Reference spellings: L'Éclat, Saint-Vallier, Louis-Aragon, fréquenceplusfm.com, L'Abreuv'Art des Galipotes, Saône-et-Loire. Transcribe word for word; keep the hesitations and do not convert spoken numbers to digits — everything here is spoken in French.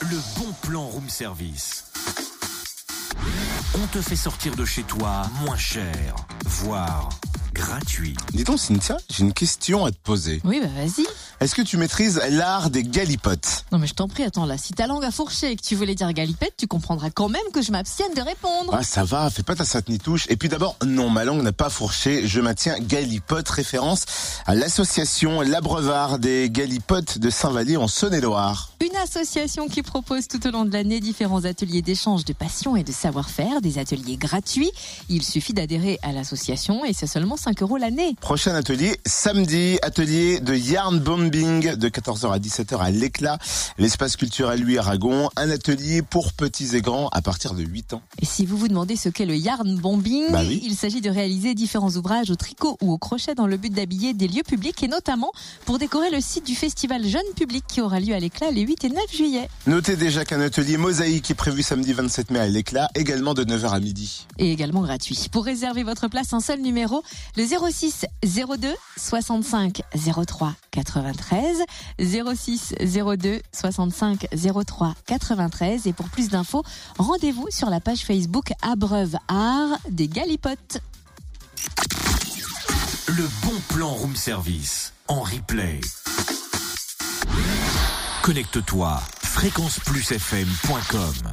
Le bon plan room service. On te fait sortir de chez toi moins cher, voire gratuit. Dis donc Cynthia, j'ai une question à te poser. Oui, bah vas-y. Est-ce que tu maîtrises l'art des galipotes? Non mais je t'en prie, attends là, si ta langue a fourché et que tu voulais dire galipette, tu comprendras quand même que je m'abstienne de répondre. Ah ça va, fais pas ta sainte ni touche. Et puis d'abord, non, ma langue n'a pas fourché, je maintiens galipote, référence à l'association L'Abreuv'Art des Galipotes de Saint-Vallier en Saône-et-Loire. Une association qui propose tout au long de l'année différents ateliers d'échange de passion et de savoir-faire, des ateliers gratuits. Il suffit d'adhérer à l'association et c'est seulement cinq euros l'année. Prochain atelier, samedi, atelier de yarn bomb de quatorze heures à dix-sept heures à L'Éclat, l'espace culturel Louis-Aragon, un atelier pour petits et grands à partir de huit ans. Et si vous vous demandez ce qu'est le yarn bombing, bah oui. Il s'agit de réaliser différents ouvrages au tricot ou au crochet dans le but d'habiller des lieux publics et notamment pour décorer le site du festival Jeune Public qui aura lieu à L'Éclat les huit et neuf juillet. Notez déjà qu'un atelier mosaïque est prévu samedi vingt-sept mai à L'Éclat, également de neuf heures à midi. Et également gratuit. Pour réserver votre place, un seul numéro, le zéro six zéro deux soixante-cinq zéro trois quatre-vingt-treize. zéro six zéro deux soixante-cinq zéro trois quatre-vingt-treize. Et pour plus d'infos, rendez-vous sur la page Facebook L'Abreuv'Art des Galipotes. Le bon plan room service en replay. Connecte-toi fréquence plus f m point com.